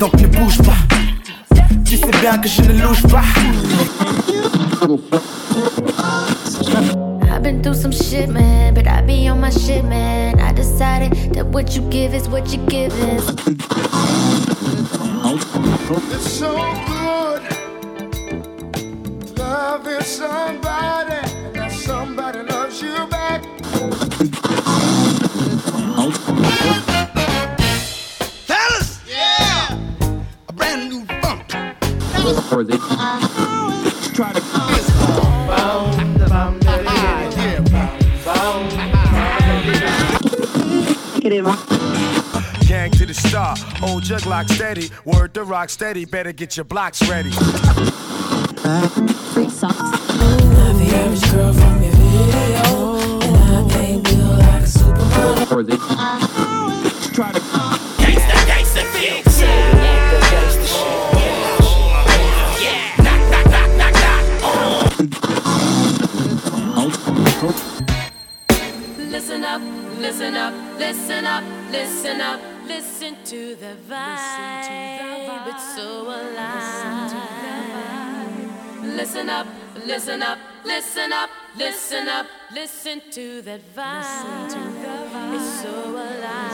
donc ne bouge pas. Tu sais bien que je ne louche pas. I've been through some shit, man, but I be on my shit, man. I decided that what you give is what you give is. It's so good loving somebody, and that somebody loves you back. Fellas, yeah, a brand new funk. Try to gang to the star, old jug lock steady, word to rock steady, better get your blocks ready. Free socks. I'm the average girl from your video, and I can't do like a supermodel. Try to gangsta, gangsta, feel. Yeah, knock, knock, knock, knock, knock. Listen up. Listen up, listen up, listen up, listen to the vibe, it's so alive. Listen up, listen up, listen up, listen up, listen to that vibe, it's so alive.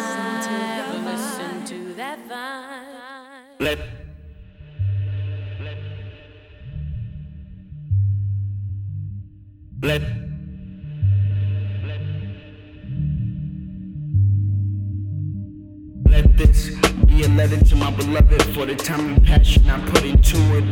Listen to that vibe. Let. Let this be a letter to my beloved for the time and passion I put into it.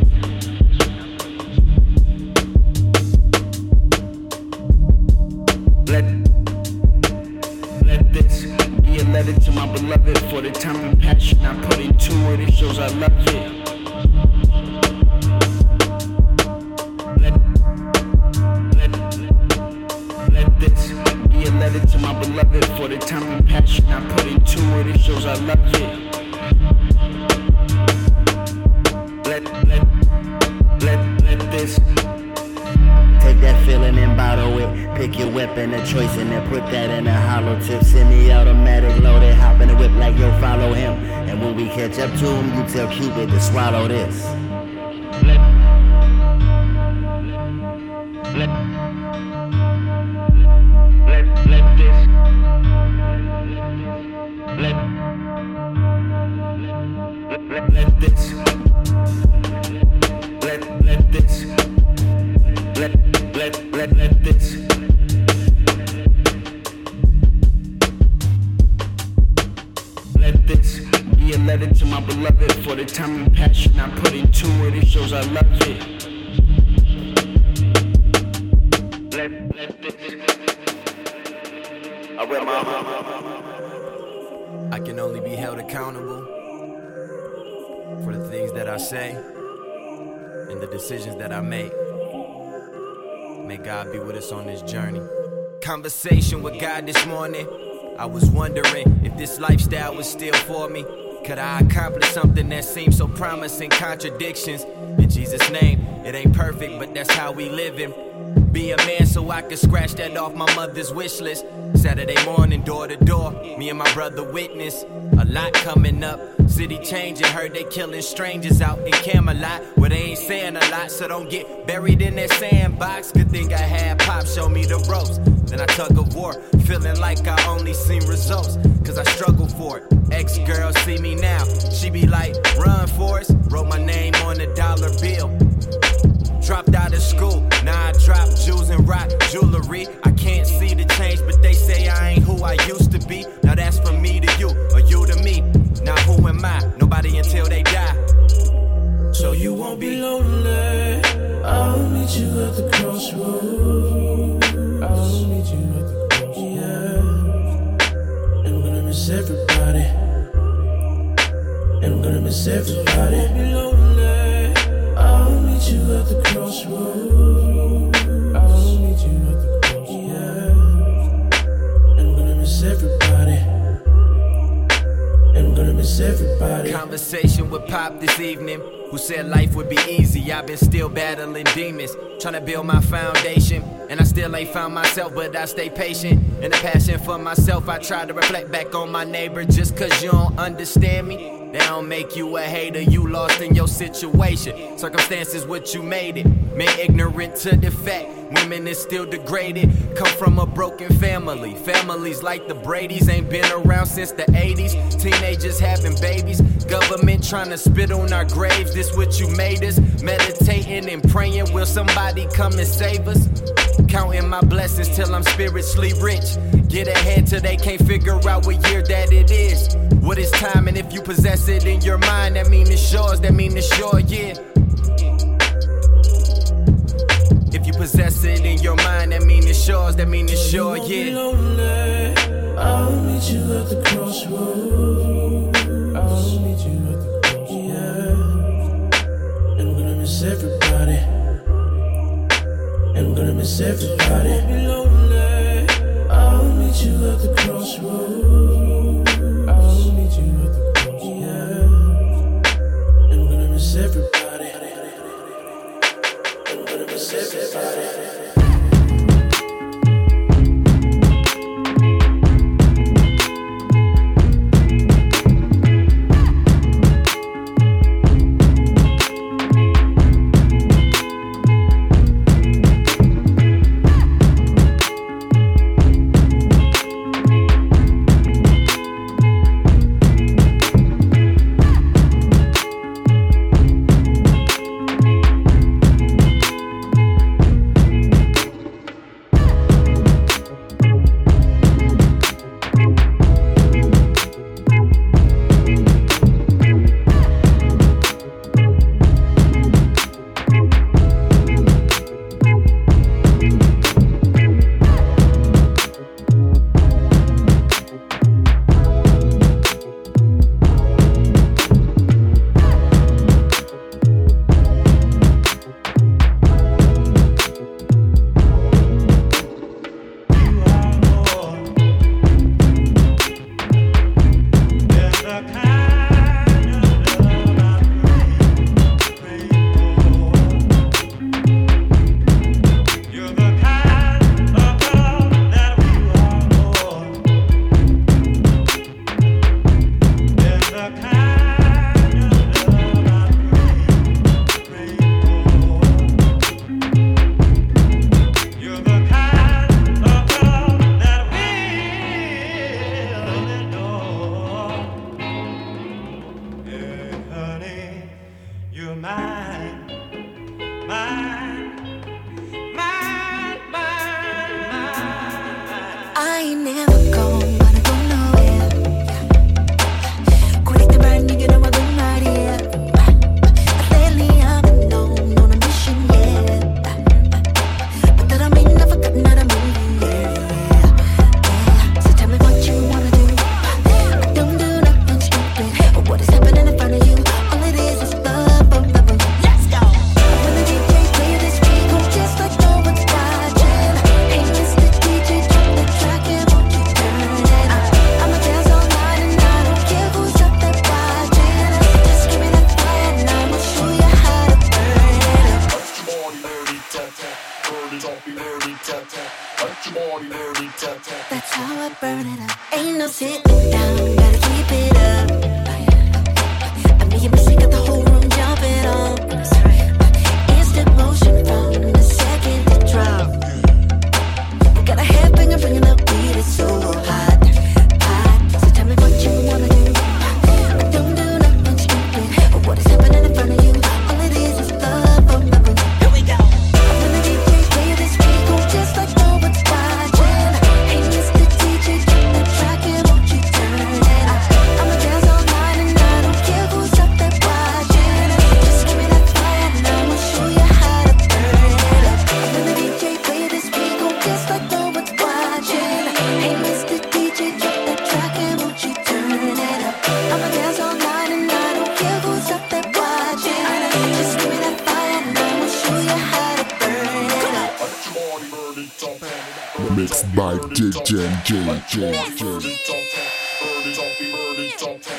Let this be a letter to my beloved for the time and passion I put into it. It shows I love it. Let this be a letter to my beloved for the time and passion I put into it. It shows I love it. Let this take that feeling and bottle it. Pick your weapon, a choice, and then put that in a hollow tip. Semi-automatic loaded, hop in the whip like yo follow him. And when we catch up to him, you tell Cupid to swallow this. Let this be a letter to my beloved for the time and passion I put into it. It shows I love it. Let this. I read my heart. I can only be held accountable for the things that I say and the decisions that I make. May God be with us on this journey. Conversation with God this morning. I was wondering if this lifestyle was still for me. Could I accomplish something that seems so promising? Contradictions in Jesus' name. It ain't perfect, but that's how we living. Be a man so I could scratch that off my mother's wish list. Saturday morning, door to door, me and my brother witness. A lot coming up, city changing. Heard they killing strangers out in Camelot, where they ain't saying a lot, so don't get buried in that sandbox. Good thing I had Pop show me the ropes. Then I tug of war, feeling like I only seen results, cause I struggle for it. Ex-girl see me now, she be like, run for it. Wrote my name on a dollar bill. Dropped out of school, now I drop jewels and rock jewelry. I can't see the change, but they say I ain't who I used to be. Now that's from me to you, or you to me. Now who am I? Nobody until they die. So you won't be lonely. I'll meet you at the crossroads. I'll meet you at the crossroads. Yeah. And I'm gonna miss everybody. And I'm gonna miss everybody. So you won't be lonely. I'll meet you at the crossroads. I'll meet you at the crossroads. Yeah. And I'm gonna miss everybody. And I'm gonna miss everybody. Conversation with Pop this evening. who said life would be easy. I've been still battling demons, trying to build my foundation, and I still ain't found myself, but I stay patient. And the passion for myself, I try to reflect back on my neighbor. Just cause you don't understand me, they don't make you a hater. You lost in your situation, circumstances what you made it. Men ignorant to the fact, women is still degraded. Come from a broken family, families like the Brady's ain't been around since the 80s. Teenagers having babies, government trying to spit on our graves. This what you made us, meditating and praying. Will somebody come and save us? Counting my blessings till I'm spiritually rich. Get ahead till they can't figure out what year that it is. What is time, and if you possess it in your mind, that mean it's yours, that mean it's your yeah. If you possess it in your mind, that mean it's yours, that mean it's your yeah. I'll meet you at the crossroads. I'll meet you at the crossroads. Yeah. I'm gonna miss everybody. I'm gonna miss everybody. I'll meet you at the crossroads. I'll meet you at the crossroads. Yeah. I'm gonna miss everybody. Everybody.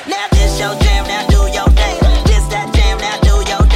Now this your jam, now do your thing. This that jam, now do your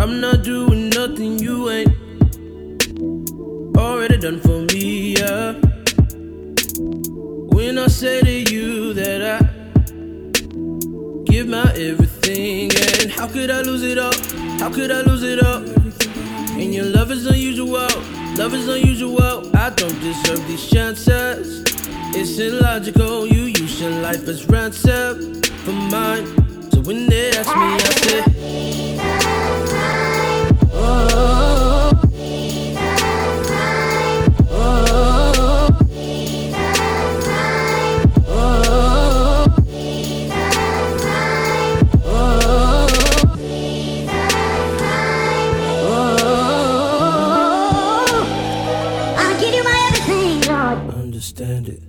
I'm not doing nothing you ain't already done for me, yeah. When I say to you that I give my everything, and how could I lose it all? How could I lose it all? And your love is unusual, love is unusual. I don't deserve these chances. It's illogical, you use your life as ransom for mine. So when they ask me, I said, Jesus, mine. Oh, Jesus, mine. Oh, Jesus, mine. Oh, Jesus, mine. Oh, Jesus, mine. Oh, I'll give you my everything, Lord. Understand it.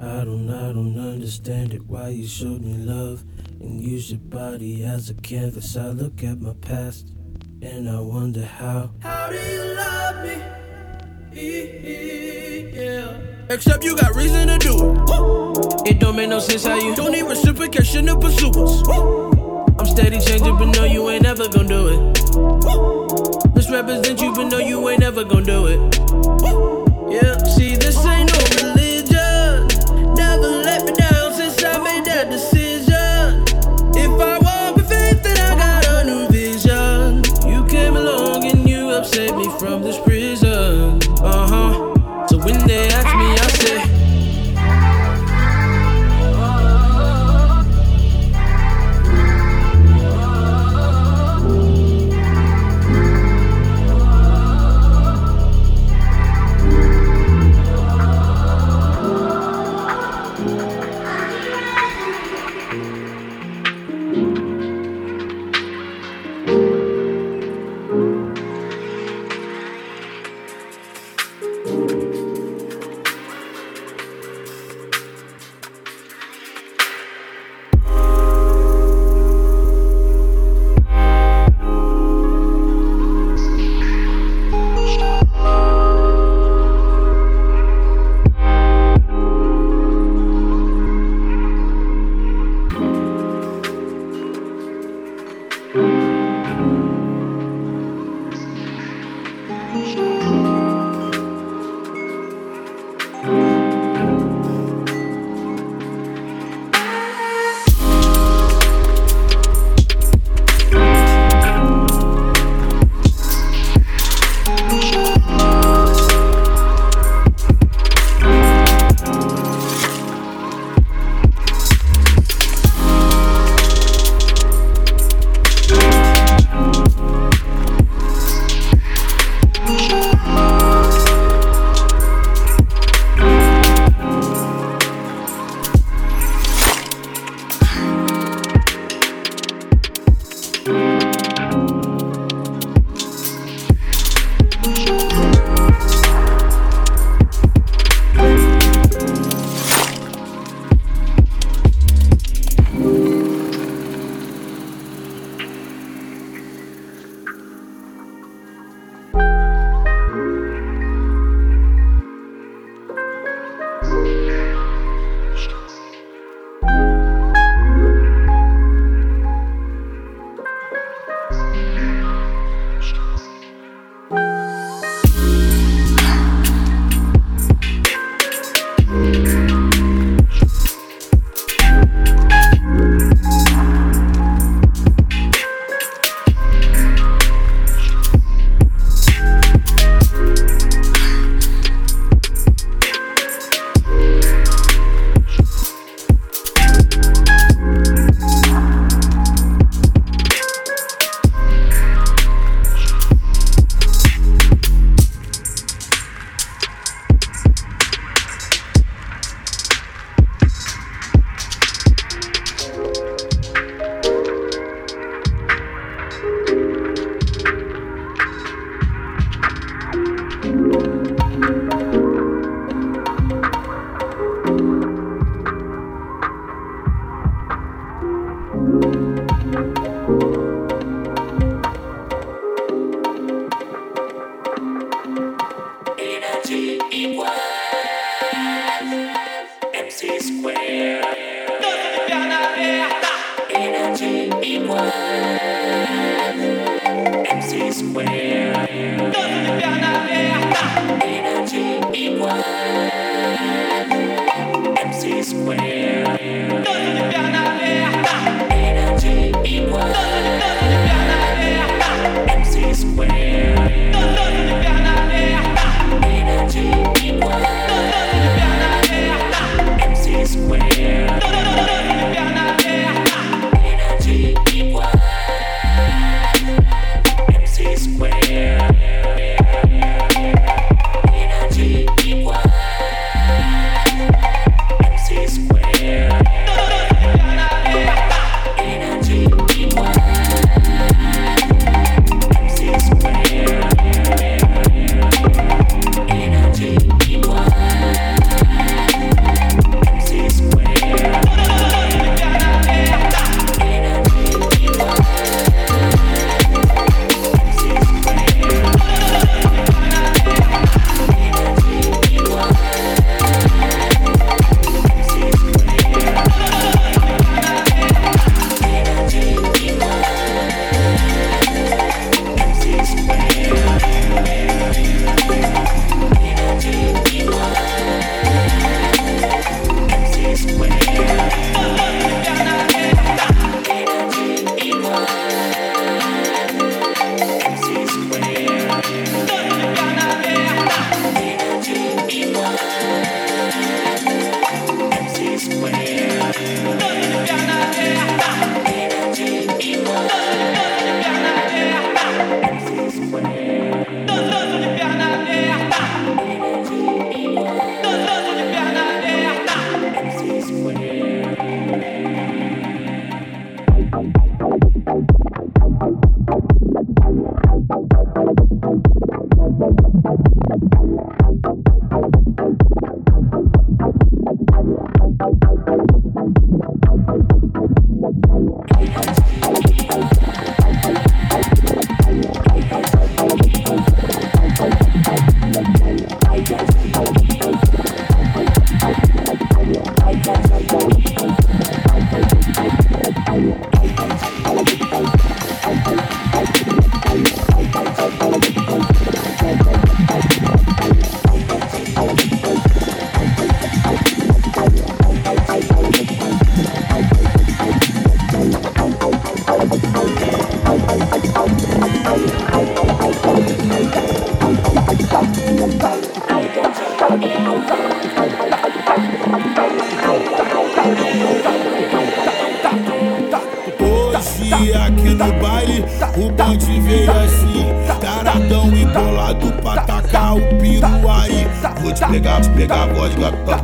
I don't understand it, why you showed me love and used your body as a canvas. I look at my past and I wonder how. How do you love me? Yeah. Except you got reason to do it. Woo. It don't make no sense how you don't need reciprocation to pursue us. Woo. I'm steady changing, but no, you ain't ever gonna do it. Woo. Misrepresent you, but no, you ain't ever gonna do it. Woo. Yeah, see, this ain't no religion. Never let me down since I made that decision. If I walk with faith, then I got a new vision. You came along and you helped save me from this prison. So when they ask me, I say,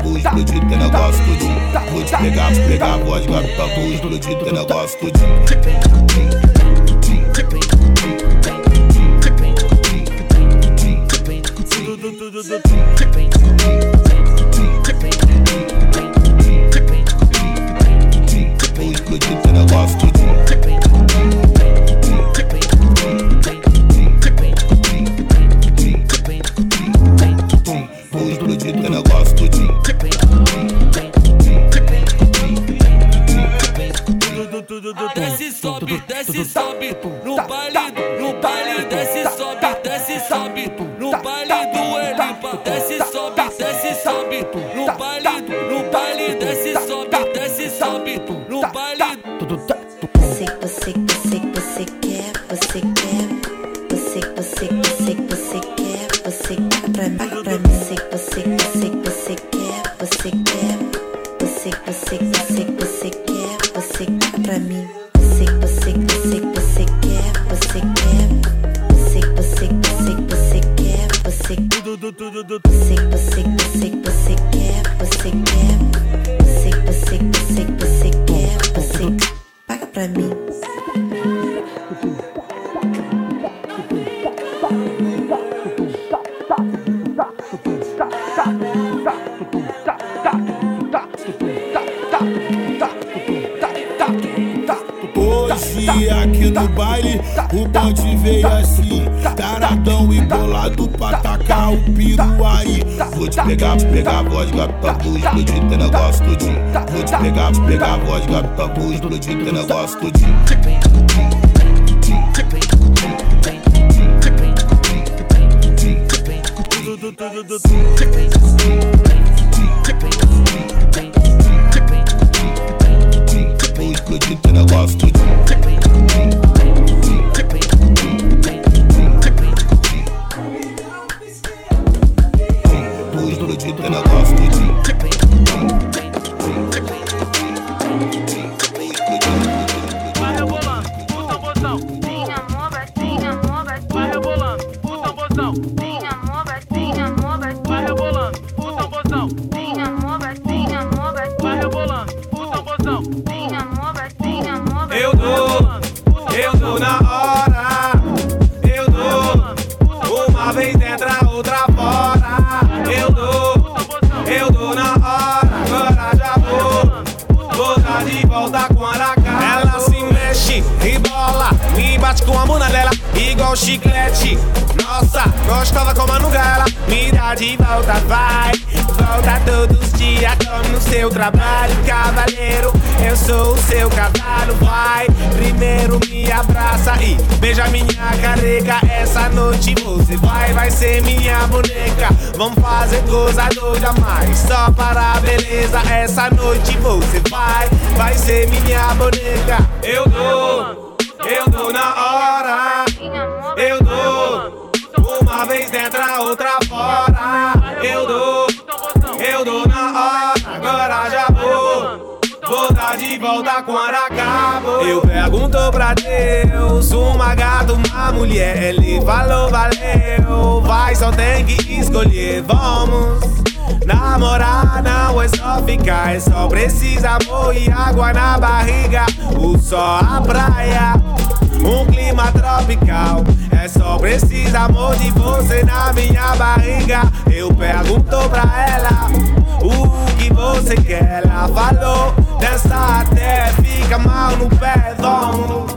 Vou explodir teu negócio tudinho. Eu dou na hora, eu dou, uma vez entra, outra fora, eu dou na hora, agora já vou dar de volta com a cara. Ela se mexe, rebola, me bate com a bunda dela, igual chiclete. Nossa, gostava como nunca ela, me dá de volta, vai, volta todos os dias, tome no seu trabalho, cavaleiro, eu sou o seu cavalo, vai, primeiro me abraça e beija minha careca, essa noite você vai ser minha boneca, vamos fazer coisa doida, mas só para a beleza, essa noite você vai ser minha boneca, eu dou na hora, eu dou. Uma vez entra, outra fora. Eu dou na hora, agora já vou dar de volta quando acabo. Eu pergunto pra Deus, uma gata, uma mulher. Ele falou, valeu, vai, só tem que escolher. Vamos namorar, não é só ficar, é só precisa amor e água na barriga. O sol, a praia, um clima tropical. É só precisa amor de você na minha barriga. Eu pergunto pra ela o que você quer. Ela falou, dança até fica mal no pé. Vamos.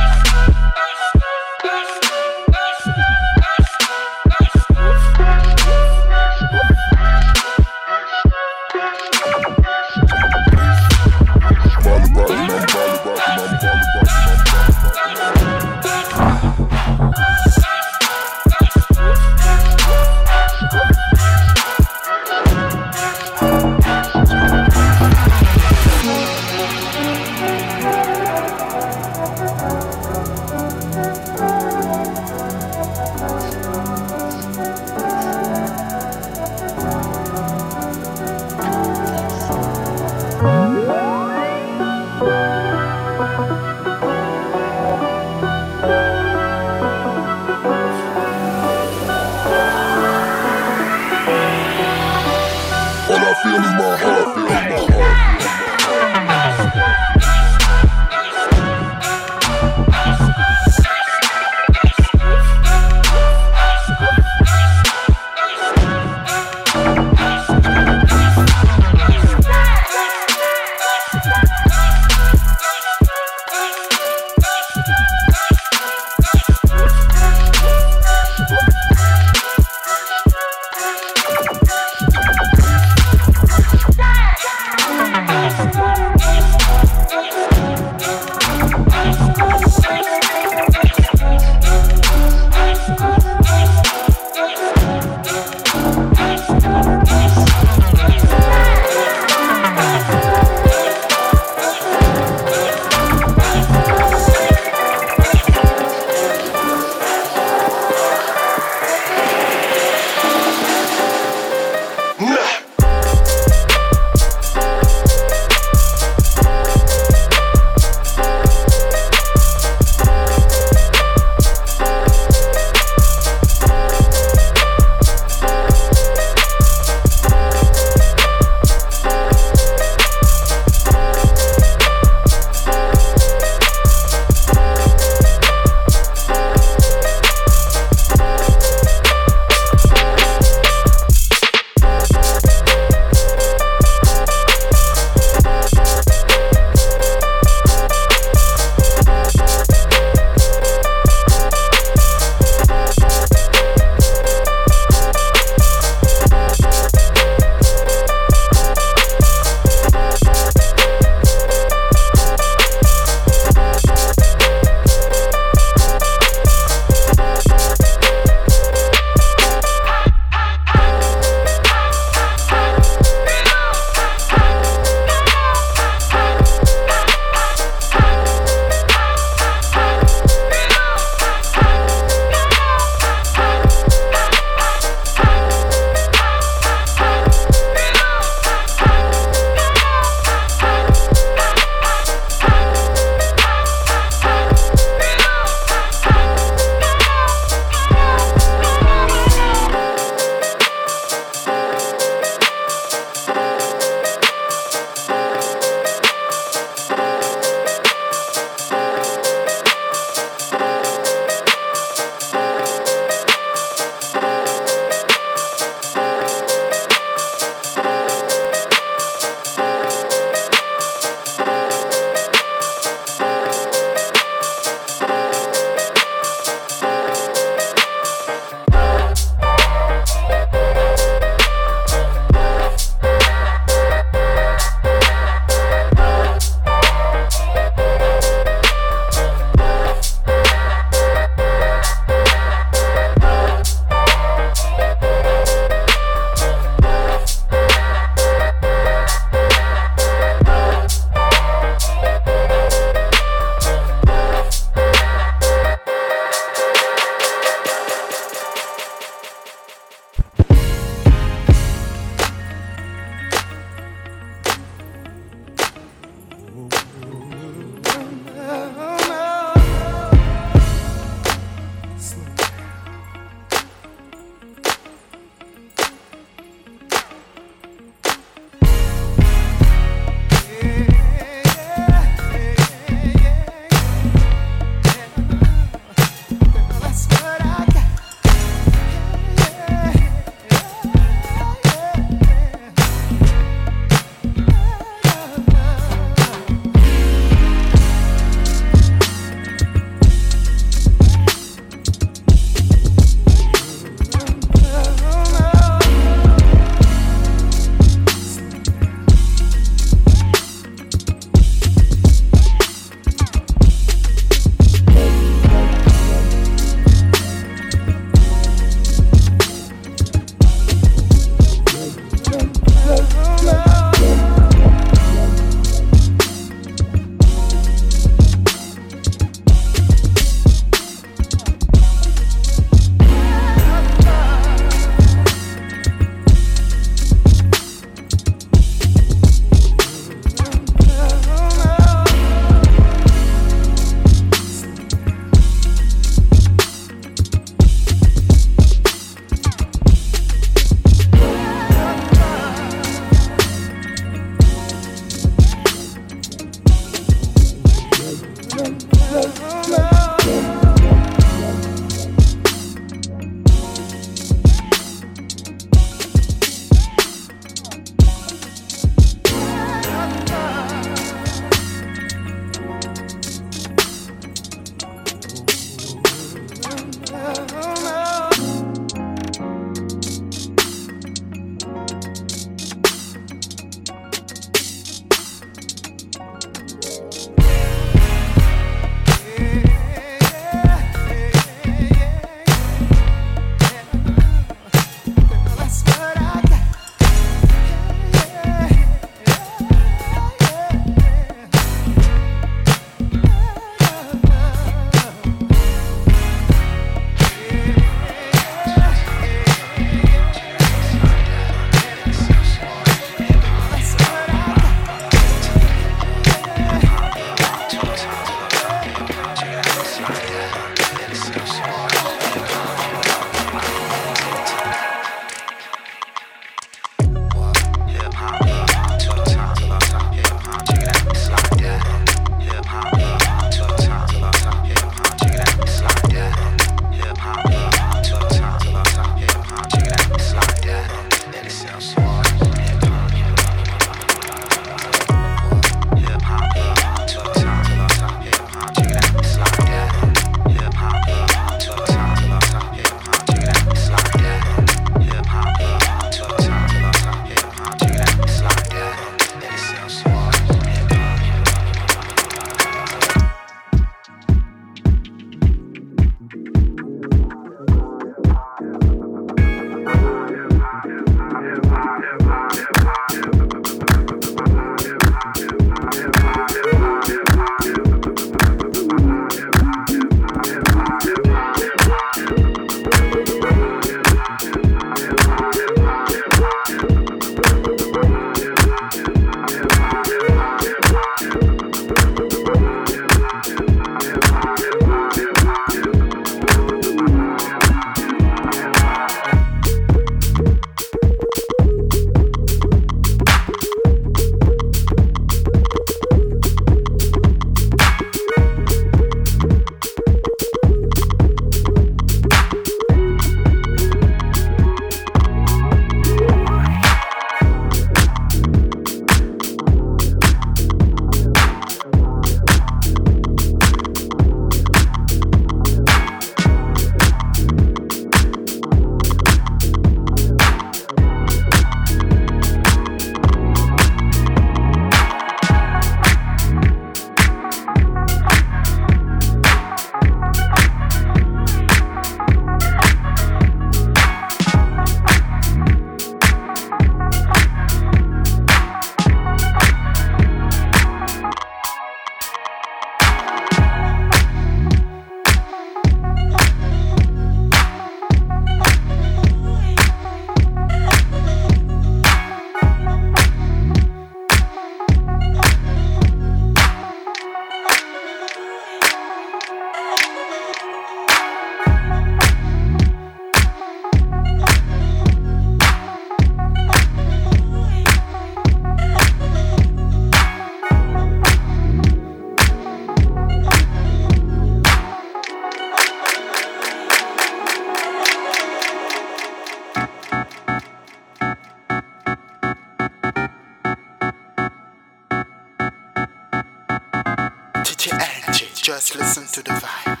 Just listen to the vibe.